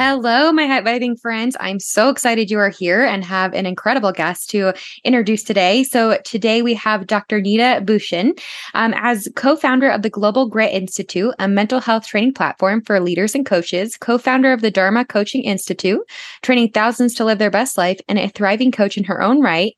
Hello, my high-vibing friends. I'm so excited you are here and have an incredible guest to introduce today. So today we have Dr. Neeta Bhushan as co-founder of the Global Grit Institute, a mental health training platform for leaders and coaches, co-founder of the Dharma Coaching Institute, training thousands to live their best life, and a thriving coach in her own right.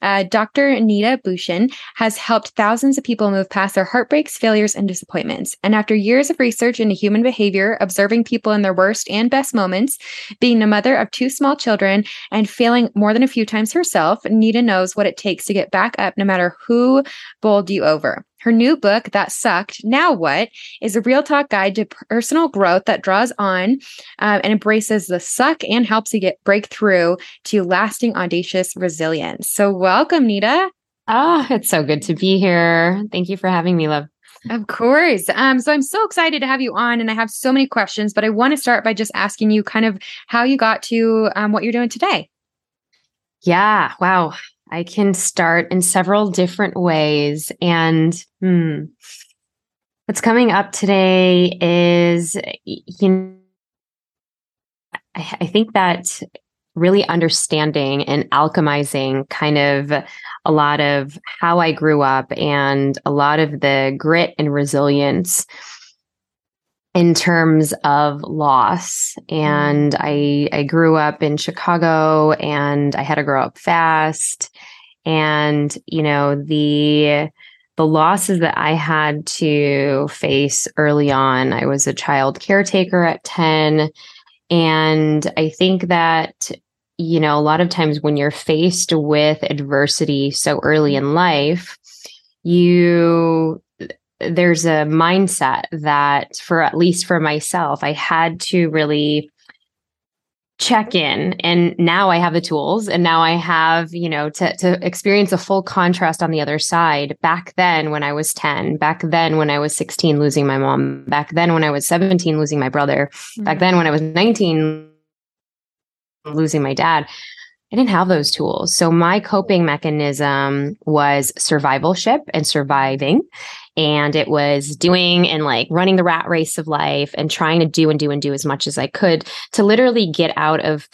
Dr. Neeta Bhushan has helped thousands of people move past their heartbreaks, failures, and disappointments. And after years of research into human behavior, observing people in their worst and best moments, being a mother of two small children, and failing more than a few times herself, Neeta knows what it takes to get back up no matter who bowled you over. Her new book, That Sucked, Now What?, is a real talk guide to personal growth that draws on and embraces the suck and helps you get breakthrough to lasting, audacious resilience. So welcome, Neeta. Oh, it's so good to be here. Thank you for having me, love. Of course. So I'm so excited to have you on, and I have so many questions, but I want to start by just asking you kind of how you got to what you're doing today. Yeah. Wow. I can start in several different ways. And what's coming up today is, you know, I think that really understanding and alchemizing kind of a lot of how I grew up and a lot of the grit and resilience in terms of loss. And I grew up in Chicago, and I had to grow up fast. And, you know, the losses that I had to face early on, I was a child caretaker at 10. And I think that, you know, a lot of times when you're faced with adversity so early in life, there's a mindset that, for at least for myself, I had to really check in. And now I have the tools, and now I have, you know, to experience a full contrast on the other side. Back then when I was 10, back then when I was 16, losing my mom, back then when I was 17, losing my brother, back then when I was 19, losing my dad, I didn't have those tools. So my coping mechanism was survivalship and surviving. And it was doing and like running the rat race of life and trying to do and do and do as much as I could to literally get out of,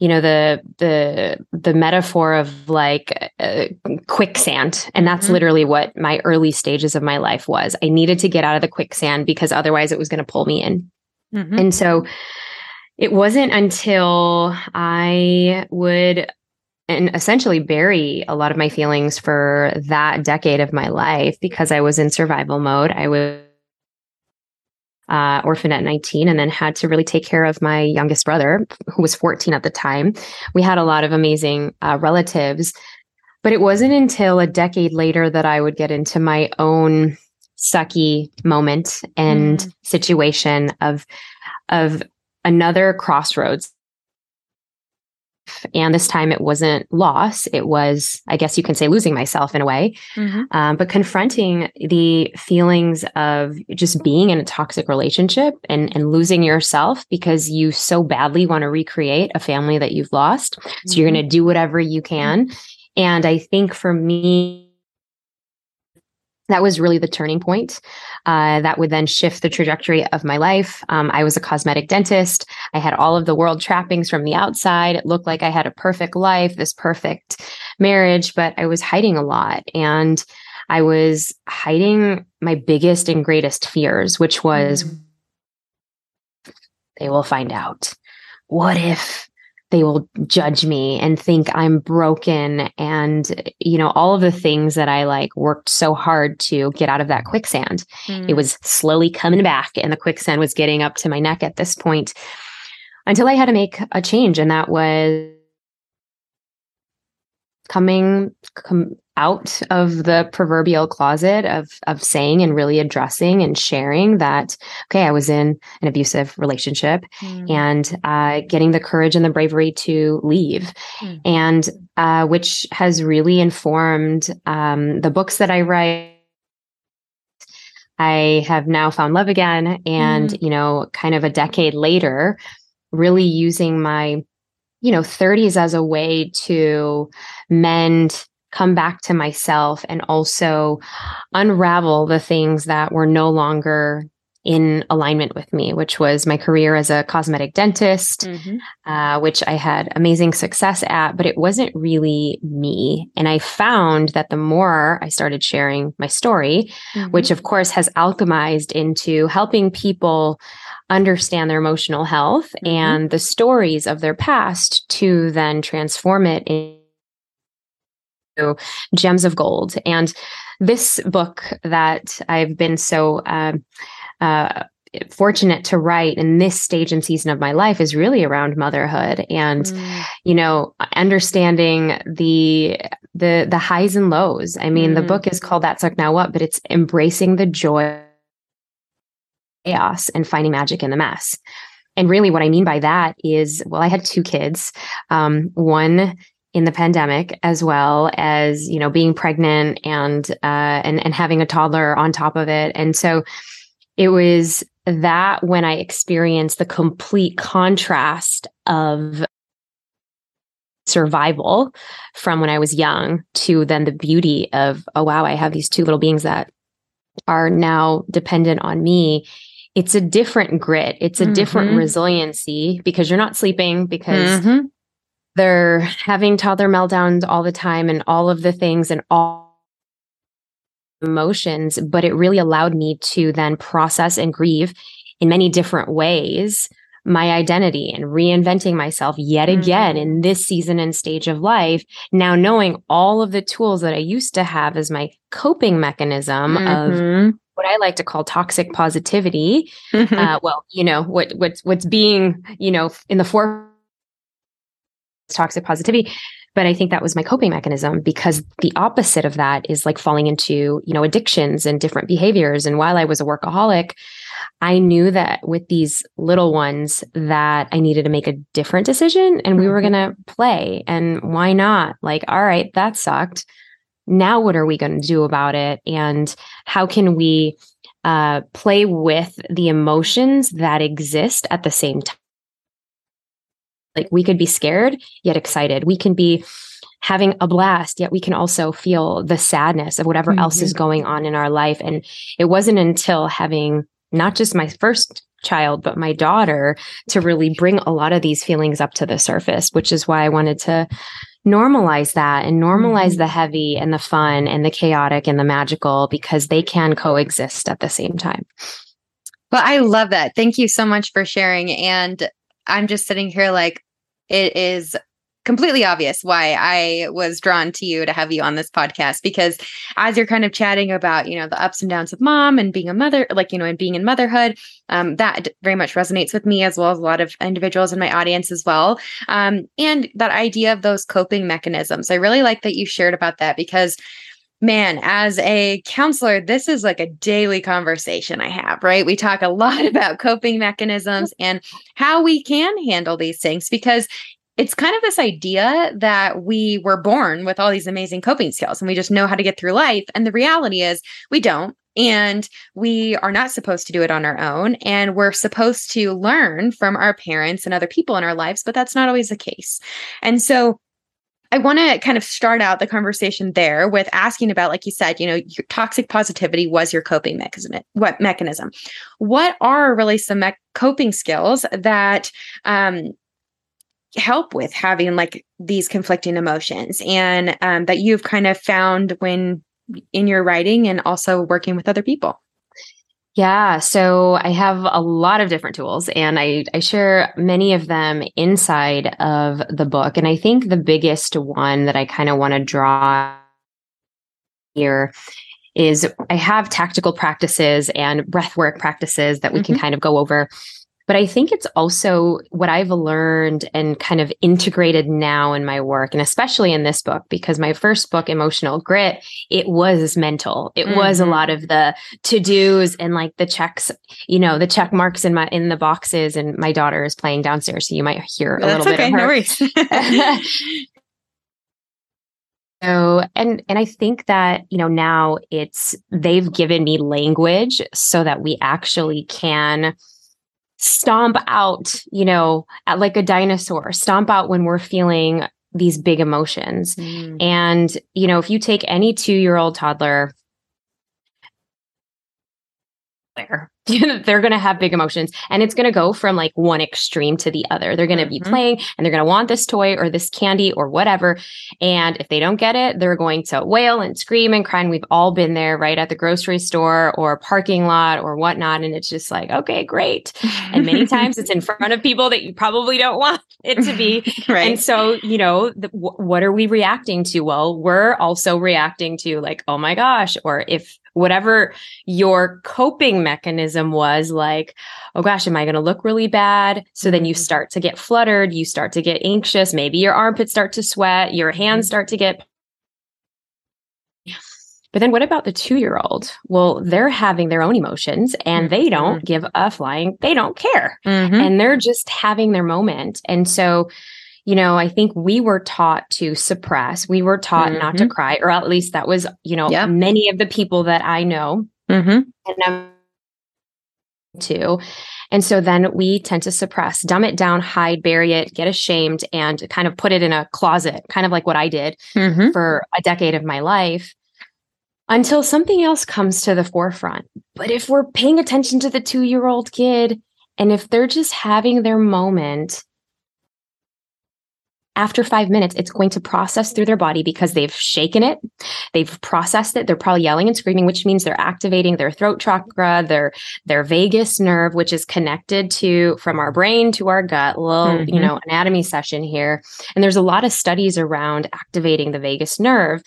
you know, the metaphor of like quicksand. And that's literally what my early stages of my life was. I needed to get out of the quicksand because otherwise it was going to pull me in. And so it wasn't until I would and essentially bury a lot of my feelings for that decade of my life because I was in survival mode. I was orphaned at 19 and then had to really take care of my youngest brother, who was 14 at the time. We had a lot of amazing relatives, but it wasn't until a decade later that I would get into my own sucky moment and situation of another crossroads. And this time it wasn't loss. It was, I guess you can say, losing myself in a way, but confronting the feelings of just being in a toxic relationship and losing yourself because you so badly want to recreate a family that you've lost. So you're going to do whatever you can. And I think for me, that was really the turning point that would then shift the trajectory of my life. I was a cosmetic dentist. I had all of the world trappings from the outside. It looked like I had a perfect life, this perfect marriage, but I was hiding a lot. And I was hiding my biggest and greatest fears, which was they will find out. What if they will judge me and think I'm broken? And, you know, all of the things that I like worked so hard to get out of that quicksand. It was slowly coming back, and the quicksand was getting up to my neck at this point until I had to make a change. And that was coming out of the proverbial closet of saying and really addressing and sharing that, okay, I was in an abusive relationship and getting the courage and the bravery to leave. And which has really informed the books that I write. I have now found love again. And, you know, kind of a decade later, really using my, 30s as a way to mend, come back to myself, and also unravel the things that were no longer in alignment with me, which was my career as a cosmetic dentist, which I had amazing success at, but it wasn't really me. And I found that the more I started sharing my story, which of course has alchemized into helping people understand their emotional health and the stories of their past to then transform it into gems of gold. And this book that I've been so fortunate to write in this stage and season of my life is really around motherhood and, you know, understanding the highs and lows. I mean, the book is called That Sucked, Now What?, but it's embracing the joy, chaos, and finding magic in the mess. And really what I mean by that is, well, I had 2 kids, one in the pandemic, as well as, you know, being pregnant and having a toddler on top of it. And so it was that when I experienced the complete contrast of survival from when I was young to then the beauty of, oh, wow, I have these 2 little beings that are now dependent on me. It's a different grit. It's a different resiliency, because you're not sleeping, because they're having toddler meltdowns all the time and all of the things and all emotions, but it really allowed me to then process and grieve in many different ways my identity and reinventing myself yet again in this season and stage of life, now knowing all of the tools that I used to have as my coping mechanism of what I like to call toxic positivity. Well, you know, what's being, you know, in the forefront is toxic positivity. But I think that was my coping mechanism, because the opposite of that is like falling into, you know, addictions and different behaviors. And while I was a workaholic, I knew that with these little ones that I needed to make a different decision, and we were going to play. And why not? Like, all right, that sucked. Now what are we going to do about it? And how can we play with the emotions that exist at the same time? Like, we could be scared yet excited. We can be having a blast, yet we can also feel the sadness of whatever else is going on in our life. And it wasn't until having not just my first child, but my daughter, to really bring a lot of these feelings up to the surface, which is why I wanted to normalize that and normalize the heavy and the fun and the chaotic and the magical, because they can coexist at the same time. Well, I love that. Thank you so much for sharing. And I'm just sitting here like, it is completely obvious why I was drawn to you to have you on this podcast, because as you're kind of chatting about, you know, the ups and downs of mom and being a mother, like, you know, and being in motherhood, that very much resonates with me, as well as a lot of individuals in my audience as well. And that idea of those coping mechanisms. I really like that you shared about that, because man, as a counselor, this is like a daily conversation I have, right? We talk a lot about coping mechanisms and how we can handle these things, because it's kind of this idea that we were born with all these amazing coping skills and we just know how to get through life. And the reality is we don't. And we are not supposed to do it on our own. And we're supposed to learn from our parents and other people in our lives, but that's not always the case. And so I want to kind of start out the conversation there with asking about, like you said, you know, your toxic positivity was your coping mechanism. What mechanism? What are really some coping skills that help with having like these conflicting emotions, and that you've kind of found when in your writing and also working with other people? Yeah. So I have a lot of different tools, and I share many of them inside of the book. And I think the biggest one that I kind of want to draw here is I have tactical practices and breathwork practices that we can kind of go over But I think it's also what I've learned and kind of integrated now in my work, and especially in this book, because my first book, Emotional Grit, it was mental. It was a lot of the to-dos and like the checks, you know, the check marks in the boxes. And my daughter is playing downstairs, so you might hear a little bit of her. That's okay, no worries. So, and I think that, you know, now they've given me language so that we actually can stomp out, you know, at like a dinosaur, stomp out when we're feeling these big emotions. Mm. And, you know, if you take any 2-year-old toddler, they're going to have big emotions, and it's going to go from like one extreme to the other. They're going to be playing and they're going to want this toy or this candy or whatever. And if they don't get it, they're going to wail and scream and cry. And we've all been there, right? At the grocery store or parking lot or whatnot. And it's just like, okay, great. And many times it's in front of people that you probably don't want it to be. Right. And so, you know, what are we reacting to? Well, we're also reacting to like, oh my gosh, or if whatever your coping mechanism was, like, oh gosh, am I going to look really bad? So then you start to get fluttered, you start to get anxious, maybe your armpits start to sweat, your hands start to get. But then what about the 2-year-old? Well, they're having their own emotions and they don't give a flying, they don't care. And they're just having their moment. And so, you know, I think we were taught to suppress. We were taught not to cry, or at least that was, you know, many of the people that I know and I'm too. And so then we tend to suppress, dumb it down, hide, bury it, get ashamed, and kind of put it in a closet, kind of like what I did for a decade of my life, until something else comes to the forefront. But if we're paying attention to the 2-year-old kid, and if they're just having their moment, after 5 minutes, it's going to process through their body because they've shaken it, they've processed it, they're probably yelling and screaming, which means they're activating their throat chakra, their vagus nerve, which is connected to from our brain to our gut, little, you know, anatomy session here. And there's a lot of studies around activating the vagus nerve.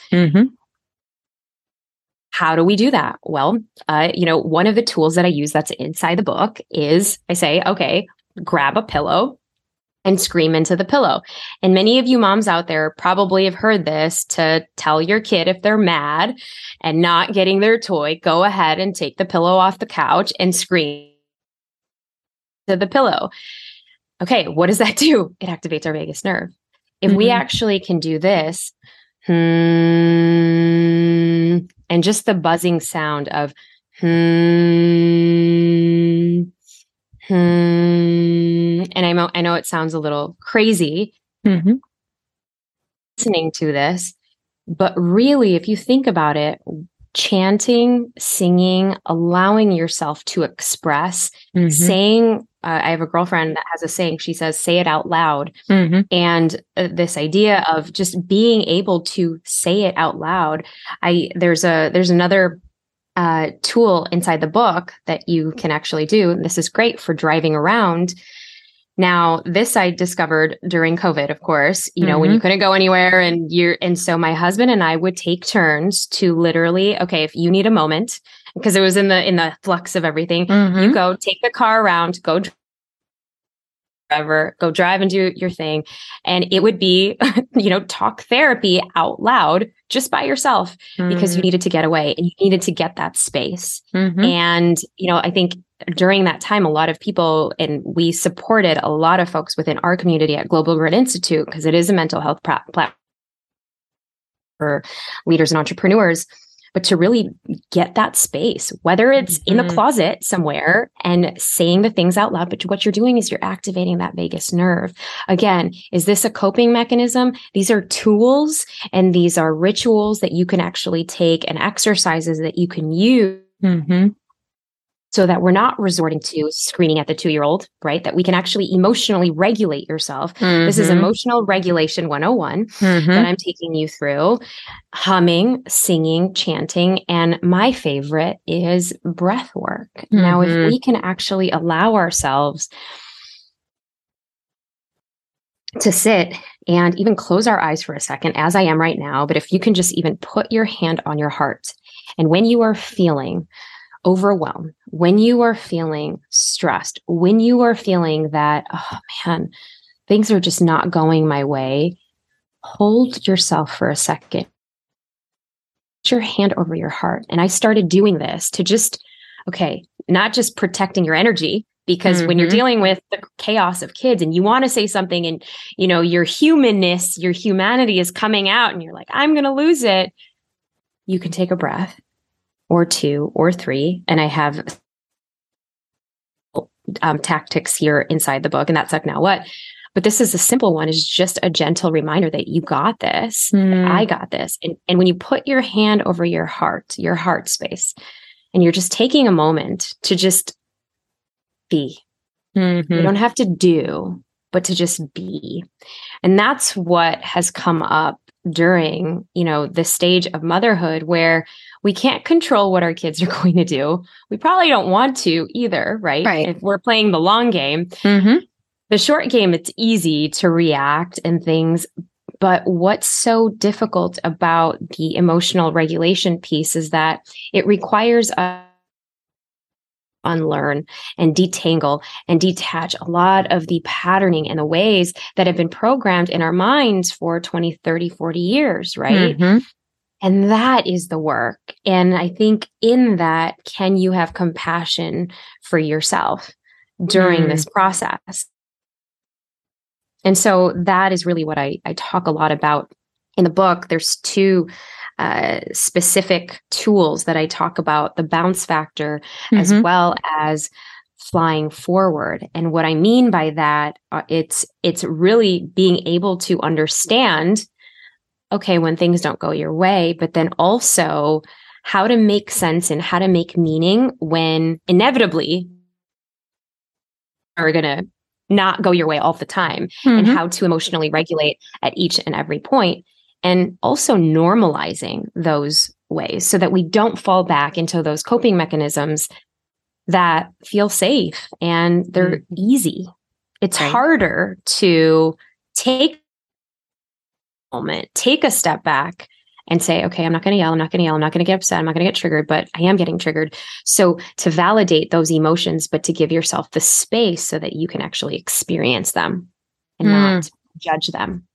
How do we do that? Well, you know, one of the tools that I use that's inside the book is I say, okay, grab a pillow and scream into the pillow. And many of you moms out there probably have heard this, to tell your kid if they're mad and not getting their toy, go ahead and take the pillow off the couch and scream to the pillow. Okay, what does that do? It activates our vagus nerve. If we actually can do this, and just the buzzing sound of and I know it sounds a little crazy listening to this, but really, if you think about it, chanting, singing, allowing yourself to express, saying, I have a girlfriend that has a saying, she says, say it out loud. And this idea of just being able to say it out loud. There's another tool inside the book that you can actually do. And this is great for driving around. Now, this I discovered during COVID, of course, you know, when you couldn't go anywhere, and so my husband and I would take turns to literally, okay, if you need a moment, because it was in the flux of everything, you go take the car around, go drive and do your thing. And it would be, you know, talk therapy out loud just by yourself because you needed to get away and you needed to get that space. And, you know, I think during that time, a lot of people, and we supported a lot of folks within our community at Global Grit Institute, because it is a mental health platform for leaders and entrepreneurs, but to really get that space, whether it's in the closet somewhere and saying the things out loud, but what you're doing is you're activating that vagus nerve. Again, is this a coping mechanism? These are tools and these are rituals that you can actually take and exercises that you can use so that we're not resorting to screaming at the 2-year-old, right? That we can actually emotionally regulate yourself. This is Emotional Regulation 101 that I'm taking you through. Humming, singing, chanting, and my favorite is breath work. Now, if we can actually allow ourselves to sit and even close our eyes for a second, as I am right now, but if you can just even put your hand on your heart, and when you are feeling overwhelm, when you are feeling stressed, when you are feeling that, oh man, things are just not going my way, hold yourself for a second. Put your hand over your heart. And I started doing this to just, okay, not just protecting your energy, because when you're dealing with the chaos of kids and you want to say something and, you know, your humanness, your humanity is coming out and you're like, I'm going to lose it. You can take a breath or two or three. And I have tactics here inside the book, and That Sucked, Now What? But this is a simple one, is just a gentle reminder that you got this, that I got this. And when you put your hand over your heart space, and you're just taking a moment to just be. You don't have to do, but to just be. And that's what has come up during, you know, the stage of motherhood where we can't control what our kids are going to do. We probably don't want to either, right? If we're playing the long game. The short game, it's easy to react and things, but what's so difficult about the emotional regulation piece is that it requires us unlearn and detangle and detach a lot of the patterning and the ways that have been programmed in our minds for 20, 30, 40 years, right? And that is the work. And I think in that, can you have compassion for yourself during this process? And so that is really what I talk a lot about in the book. There's two specific tools that I talk about, the bounce factor, as well as flying forward. And what I mean by that, it's really being able to understand, okay, when things don't go your way, but then also how to make sense and how to make meaning when inevitably are going to not go your way all the time, and how to emotionally regulate at each and every point. And also normalizing those ways so that we don't fall back into those coping mechanisms that feel safe and they're easy. It's harder to take a moment, take a step back and say, okay, I'm not going to yell. I'm not going to yell. I'm not going to get upset. I'm not going to get triggered, but I am getting triggered. So to validate those emotions, but to give yourself the space so that you can actually experience them and not judge them.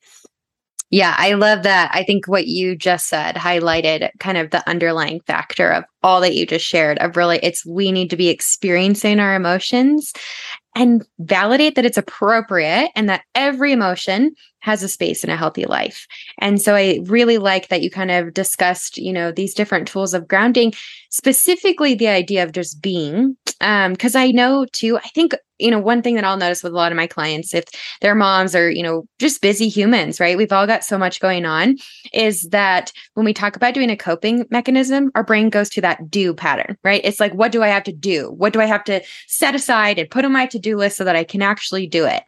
Yeah, I love that. I think what you just said highlighted kind of the underlying factor of all that you just shared of really it's we need to be experiencing our emotions and validate that it's appropriate and that every emotion has a space in a healthy life. And so I really like that you kind of discussed, you know, these different tools of grounding, specifically the idea of just being, because I know too, I think, you know, one thing that I'll notice with a lot of my clients, if their moms are, you know, just busy humans, right? We've all got so much going on, is that when we talk about doing a coping mechanism, our brain goes to that do pattern, right? It's like, what do I have to do? What do I have to set aside and put on my to-do list so that I can actually do it?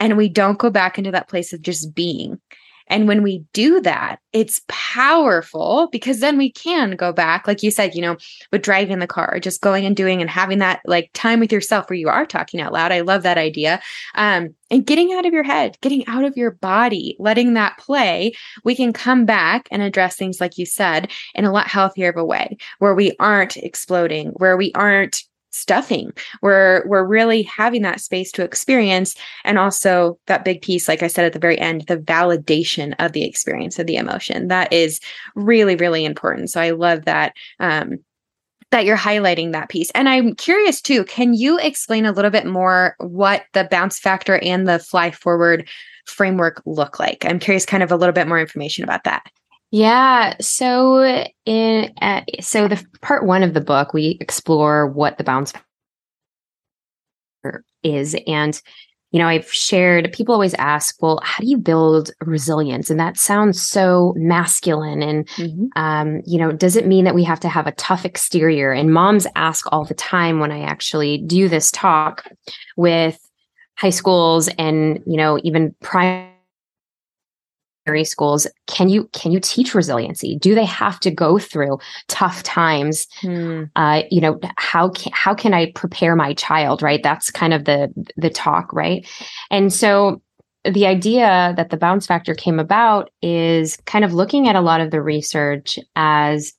And we don't go back into that place of just being. And when we do that, it's powerful because then we can go back, like you said, you know, with driving the car, or just going and doing and having that like time with yourself where you are talking out loud. I love that idea. And getting out of your head, getting out of your body, letting that play, we can come back and address things, like you said, in a lot healthier of a way where we aren't exploding, where we aren't stuffing, where we're really having that space to experience. And also that big piece, like I said at the very end, the validation of the experience of the emotion. That is really, really important. So I love that, that you're highlighting that piece. And I'm curious too, can you explain a little bit more what the bounce factor and the fly forward framework look like? I'm curious kind of a little bit more information about that. Yeah. So in so the part one of the book, we explore what the bounce factor is. And, you know, I've shared, people always ask, well, how do you build resilience? And that sounds so masculine. And, you know, does it mean that we have to have a tough exterior? And moms ask all the time when I actually do this talk with high schools and, you know, even primary schools, can you teach resiliency? Do they have to go through tough times? You know, how can I prepare my child? Right, that's kind of the talk, right? And so the idea that the bounce factor came about is kind of looking at a lot of the research as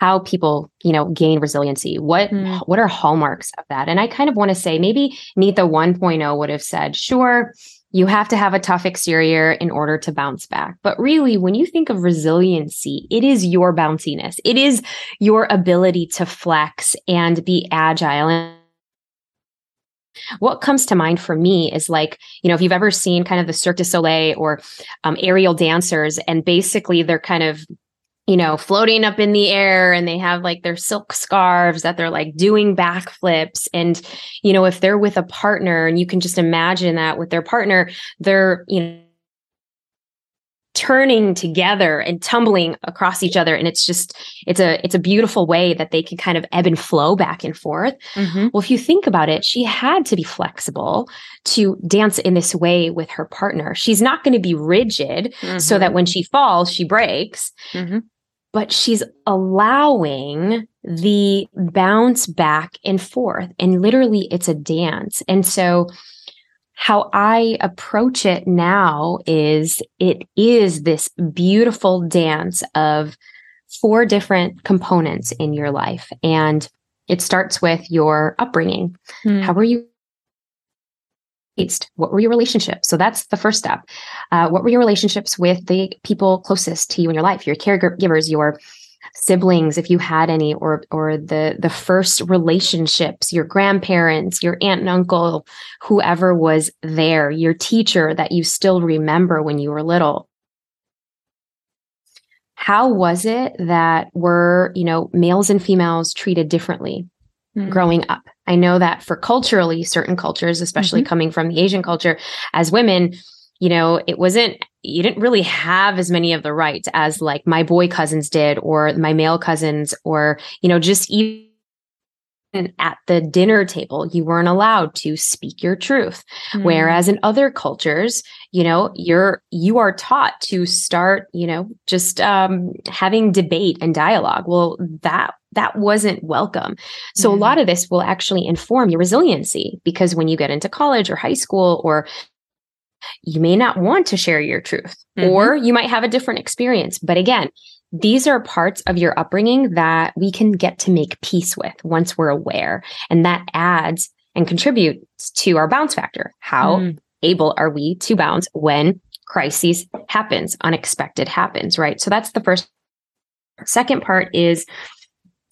how people, you know, gain resiliency. What are hallmarks of that? And I kind of want to say maybe Neeta 1.0 would have said, sure, you have to have a tough exterior in order to bounce back. But really, when you think of resiliency, it is your bounciness. It is your ability to flex and be agile. And what comes to mind for me is, like, you know, if you've ever seen kind of the Cirque du Soleil or aerial dancers, and basically they're kind of, you know, floating up in the air, and they have like their silk scarves that they're like doing backflips. And, you know, if they're with a partner, and you can just imagine that with their partner, they're, you know, turning together and tumbling across each other. And it's just, it's a beautiful way that they can kind of ebb and flow back and forth. Mm-hmm. Well, if you think about it, she had to be flexible to dance in this way with her partner. She's not going to be rigid so that when she falls, she breaks. Mm-hmm. But she's allowing the bounce back and forth. And literally, it's a dance. And so how I approach it now is, it is this beautiful dance of 4 different components in your life. And it starts with your upbringing. Mm. How were you raised? What were your relationships? So that's the first step. What were your relationships with the people closest to you in your life? Your caregivers, your siblings, if you had any, or the first relationships, your grandparents, your aunt and uncle, whoever was there, your teacher that you still remember when you were little. How was it that were, you know, males and females treated differently growing up? I know that for culturally, certain cultures, especially coming from the Asian culture, as women, you know, you didn't really have as many of the rights as like my boy cousins did, or my male cousins, or, you know, just even at the dinner table, you weren't allowed to speak your truth. Mm. Whereas in other cultures, you know, you are taught to start, you know, just having debate and dialogue. Well, that wasn't welcome. So a lot of this will actually inform your resiliency, because when you get into college or high school, or you may not want to share your truth, or you might have a different experience. But again, these are parts of your upbringing that we can get to make peace with once we're aware. And that adds and contributes to our bounce factor. How able are we to bounce when crises happens, unexpected happens, right? So that's the first. Second part is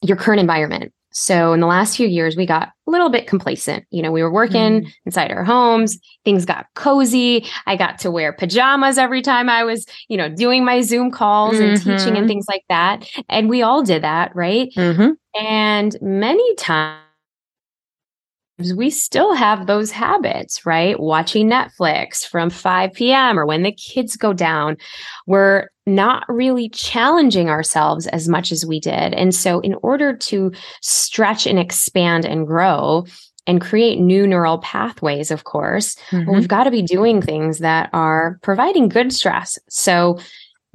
your current environment. So in the last few years, we got a little bit complacent. You know, we were working inside our homes. Things got cozy. I got to wear pajamas every time I was, you know, doing my Zoom calls and teaching and things like that. And we all did that, right? Mm-hmm. And many times we still have those habits, right? Watching Netflix from 5 p.m. or when the kids go down, we're not really challenging ourselves as much as we did. And so in order to stretch and expand and grow and create new neural pathways, of course, we've got to be doing things that are providing good stress. So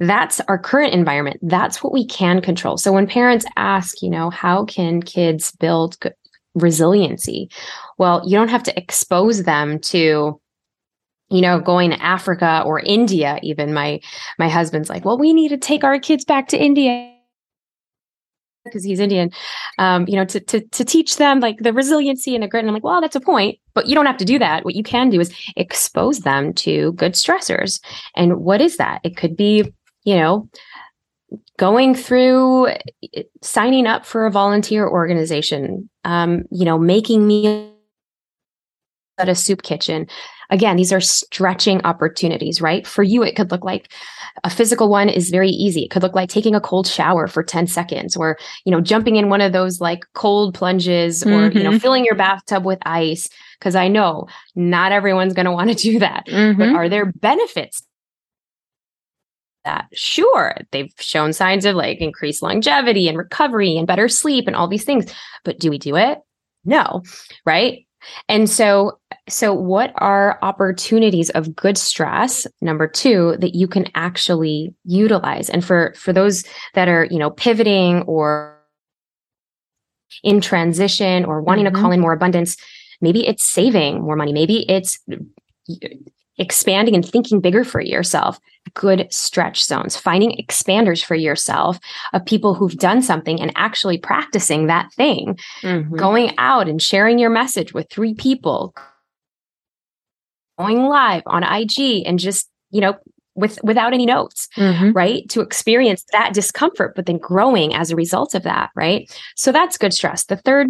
that's our current environment. That's what we can control. So when parents ask, you know, how can kids build resiliency? Well, you don't have to expose them to, you know, going to Africa or India. Even my husband's like, well, we need to take our kids back to India, because he's Indian, you know, to teach them like the resiliency and the grit. And I'm like, well, that's a point, but you don't have to do that. What you can do is expose them to good stressors. And what is that? It could be, you know, going through, signing up for a volunteer organization, you know, making meals at a soup kitchen. Again, these are stretching opportunities, right? For you, it could look like a physical one is very easy. It could look like taking a cold shower for 10 seconds, or, you know, jumping in one of those like cold plunges, or, you know, filling your bathtub with ice. Because I know not everyone's going to want to do that. Mm-hmm. But are there benefits to that? Sure, they've shown signs of like increased longevity and recovery and better sleep and all these things. But do we do it? No, right? And so what are opportunities of good stress, number 2, that you can actually utilize? And for those that are, you know, pivoting or in transition or wanting to call in more abundance, maybe it's saving more money. Maybe it's expanding and thinking bigger for yourself, good stretch zones, finding expanders for yourself of people who've done something and actually practicing that thing, going out and sharing your message with 3 people, going live on IG and just, you know, without any notes, right? To experience that discomfort, but then growing as a result of that, right? So that's good stress. The third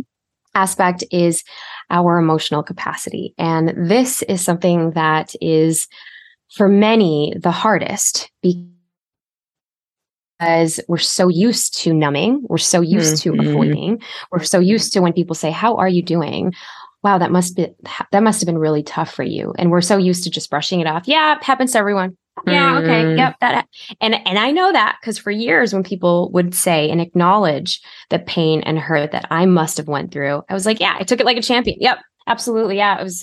aspect is our emotional capacity. And this is something that is, for many, the hardest, because we're so used to numbing, we're so used to avoiding, we're so used to when people say, "How are you doing? Wow, that must have been really tough for you." And we're so used to just brushing it off. Yeah, it happens to everyone. Yeah, okay, yep. And I know that because for years when people would say and acknowledge the pain and hurt that I must have went through, I was like, yeah, I took it like a champion. Yep, absolutely. Yeah, it was.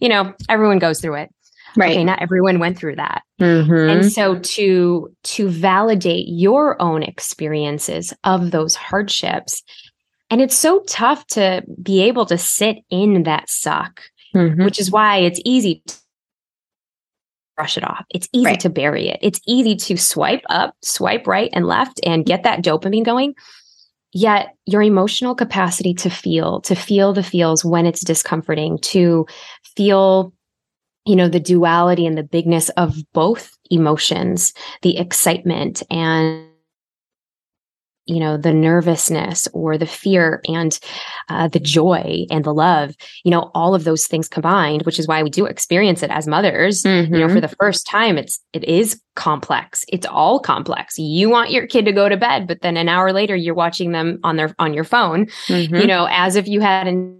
You know, everyone goes through it. Right. Okay, not everyone went through that. And so to validate your own experiences of those hardships, and it's so tough to be able to sit in that suck, which is why it's easy to brush it off. It's easy to bury it. It's easy to swipe up, swipe right and left and get that dopamine going. Yet your emotional capacity to feel the feels when it's discomforting, to feel, you know, the duality and the bigness of both emotions, the excitement and, you know, the nervousness or the fear and the joy and the love, you know, all of those things combined, which is why we do experience it as mothers, you know, for the first time, it is complex. It's all complex. You want your kid to go to bed, but then an hour later you're watching them on your phone, you know, as if you hadn't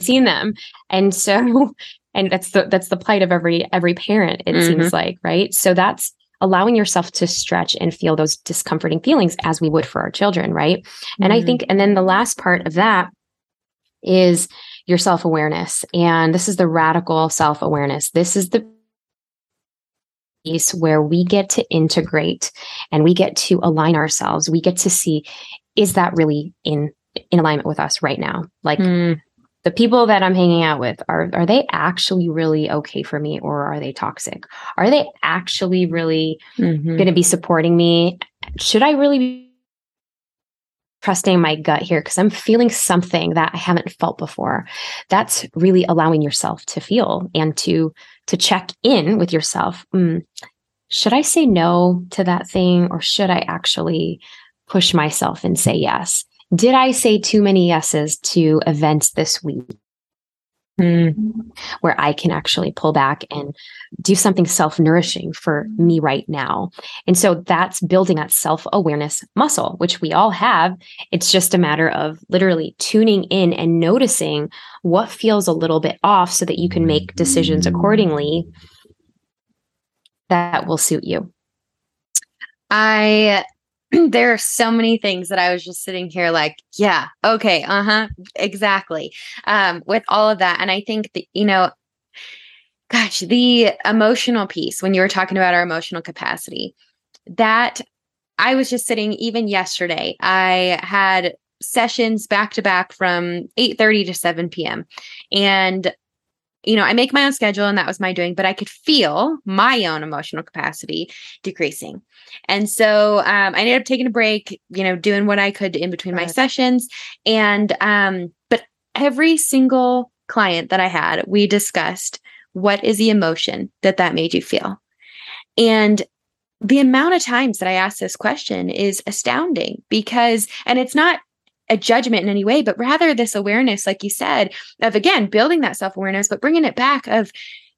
seen them. And so, and that's the plight of every parent, it seems like, right? So that's allowing yourself to stretch and feel those discomforting feelings as we would for our children, right? And I think, and then the last part of that is your self-awareness. And this is the radical self-awareness. This is the piece where we get to integrate and we get to align ourselves. We get to see, is that really in alignment with us right now? Like, the people that I'm hanging out with, are they actually really okay for me, or are they toxic? Are they actually really going to be supporting me? Should I really be trusting my gut here? Because I'm feeling something that I haven't felt before. That's really allowing yourself to feel and to check in with yourself. Should I say no to that thing, or should I actually push myself and say yes? Did I say too many yeses to events this week where I can actually pull back and do something self-nourishing for me right now? And so that's building that self-awareness muscle, which we all have. It's just a matter of literally tuning in and noticing what feels a little bit off so that you can make decisions accordingly that will suit you. There are so many things that I was just sitting here like, yeah, okay, exactly, with all of that. And I think that, you know, gosh, the emotional piece, when you were talking about our emotional capacity, that I was just sitting, even yesterday, I had sessions back to back from 8:30 to 7 p.m. And, you know, I make my own schedule and that was my doing, but I could feel my own emotional capacity decreasing. And so I ended up taking a break, you know, doing what I could in between my sessions. And, but every single client that I had, we discussed, what is the emotion that made you feel? And the amount of times that I asked this question is astounding, because, and it's not a judgment in any way, but rather this awareness, like you said, of, again, building that self-awareness, but bringing it back of,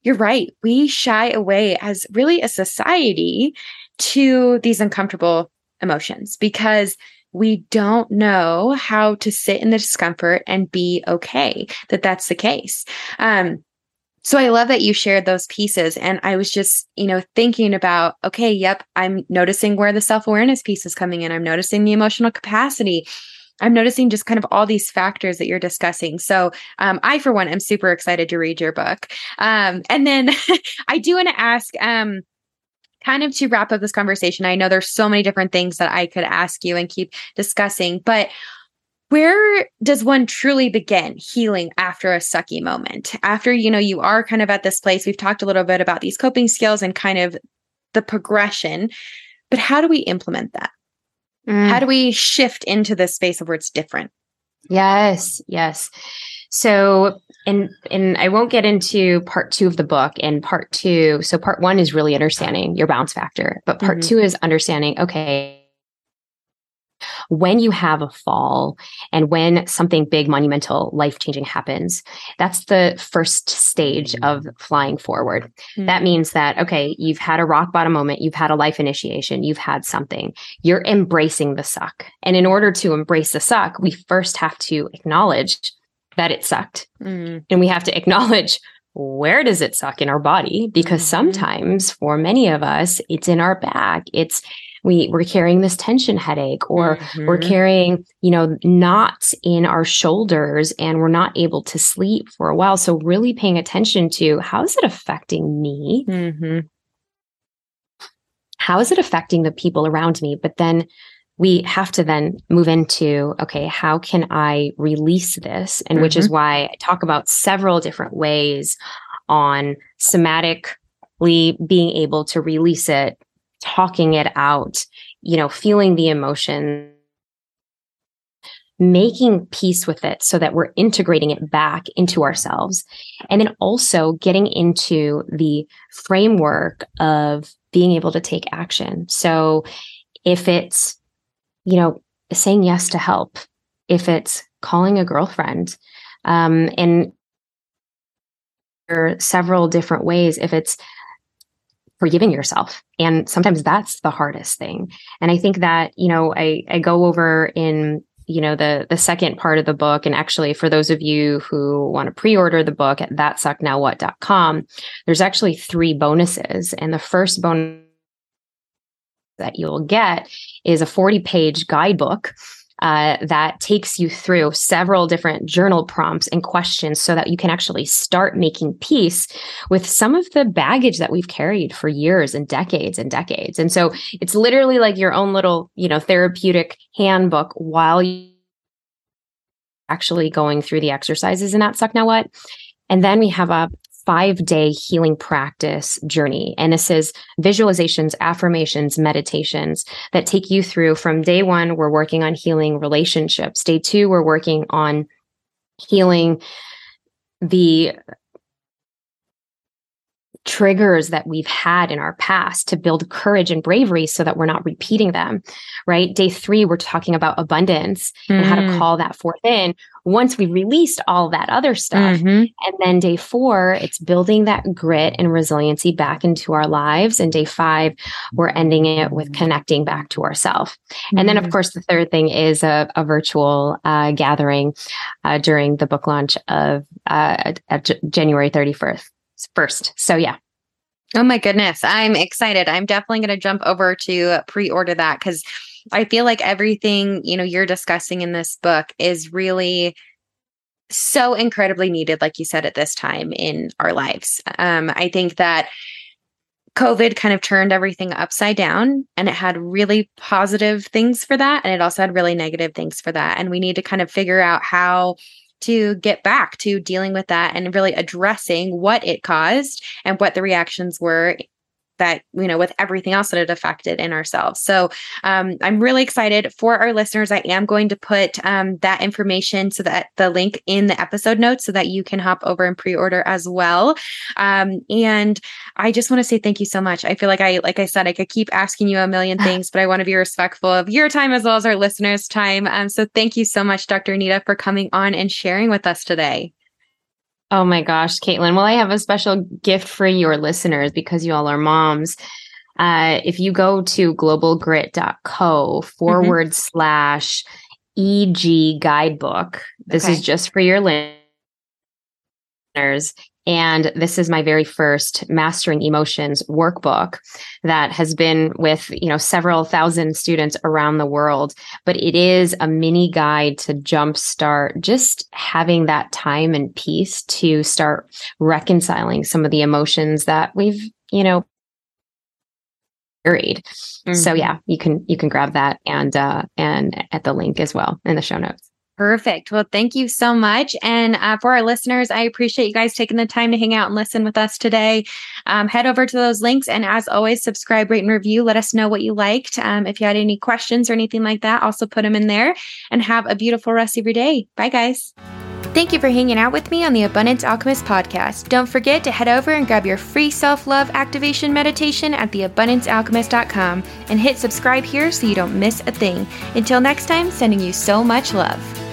you're right, we shy away as really a society to these uncomfortable emotions because we don't know how to sit in the discomfort and be okay that that's the case. So I love that you shared those pieces. And I was just, you know, thinking about, okay, yep, I'm noticing where the self-awareness piece is coming in. I'm noticing the emotional capacity. I'm noticing just kind of all these factors that you're discussing. So I, for one, am super excited to read your book. And then I do want to ask, kind of to wrap up this conversation, I know there's so many different things that I could ask you and keep discussing, but Where does one truly begin healing after a sucky moment? After, you know, you are kind of at this place, we've talked a little bit about these coping skills and kind of the progression, but how do we implement that? How do we shift into this space of where it's different? Yes, yes. So, and I won't get into part two of the book and part two. So part one is really understanding your bounce factor, but part two is understanding, okay, when you have a fall and when something big, monumental, life-changing happens, that's the first stage of flying forward. That means that, okay, you've had a rock bottom moment, you've had a life initiation, you've had something, you're embracing the suck. And in order to embrace the suck, we first have to acknowledge that it sucked. And we have to acknowledge, where does it suck in our body? Because sometimes for many of us, it's in our back. It's we're carrying this tension headache, or we're carrying, you know, knots in our shoulders, and we're not able to sleep for a while. So really paying attention to, how is it affecting me? How is it affecting the people around me? But then we have to then move into, okay, how can I release this? And which is why I talk about several different ways on somatically being able to release it, talking it out, you know, feeling the emotion, making peace with it so that we're integrating it back into ourselves. And then also getting into the framework of being able to take action. So if it's, you know, saying yes to help, if it's calling a girlfriend, and there are several different ways, if it's forgiving yourself. And sometimes that's the hardest thing. And I think that, you know, I go over in, you know, the second part of the book. And actually, for those of you who want to pre-order the book at thatsuckednowwhat.com, there's actually three bonuses. And the first bonus that you'll get is a 40-page guidebook that takes you through several different journal prompts and questions so that you can actually start making peace with some of the baggage that we've carried for years and decades and decades. And so it's literally like your own little, you know, therapeutic handbook while you're actually going through the exercises in That Suck Now What. And then we have a 5-day healing practice journey. And this is visualizations, affirmations, meditations that take you through from day one, we're working on healing relationships. Day two, we're working on healing the triggers that we've had in our past to build courage and bravery so that we're not repeating them, right? Day three, we're talking about abundance and how to call that forth in once we've released all that other stuff. And then day four, it's building that grit and resiliency back into our lives. And day five, we're ending it with connecting back to ourselves. And then, of course, the third thing is a virtual gathering during the book launch of January 31st. So yeah. Oh my goodness. I'm excited. I'm definitely going to jump over to pre-order that, because I feel like everything, you know, you're discussing in this book is really so incredibly needed, like you said, at this time in our lives. I think that COVID kind of turned everything upside down, and it had really positive things for that. And it also had really negative things for that. And we need to kind of figure out how to get back to dealing with that and really addressing what it caused and what the reactions were that, you know, with everything else that it affected in ourselves. So I'm really excited for our listeners. I am going to put that information, so that the link in the episode notes, so that you can hop over and pre-order as well. And I just want to say thank you so much. I feel like I said, I could keep asking you a million things, but I want to be respectful of your time as well as our listeners' time. So thank you so much, Dr. Neeta, for coming on and sharing with us today. Oh my gosh, Caitlin. Well, I have a special gift for your listeners, because you all are moms. If you go to globalgrit.co /EG guidebook, this is just for your listeners. And this is my very first Mastering Emotions workbook that has been with, you know, several thousand students around the world. But it is a mini guide to jumpstart just having that time and peace to start reconciling some of the emotions that we've, you know, carried. So yeah, you can grab that and at the link as well in the show notes. Perfect. Well, thank you so much. And for our listeners, I appreciate you guys taking the time to hang out and listen with us today. Head over to those links. And as always, subscribe, rate, and review. Let us know what you liked. If you had any questions or anything like that, also put them in there. And have a beautiful rest of your day. Bye, guys. Thank you for hanging out with me on the Abundance Alchemist podcast. Don't forget to head over and grab your free self-love activation meditation at theabundancealchemist.com and hit subscribe here so you don't miss a thing. Until next time, sending you so much love.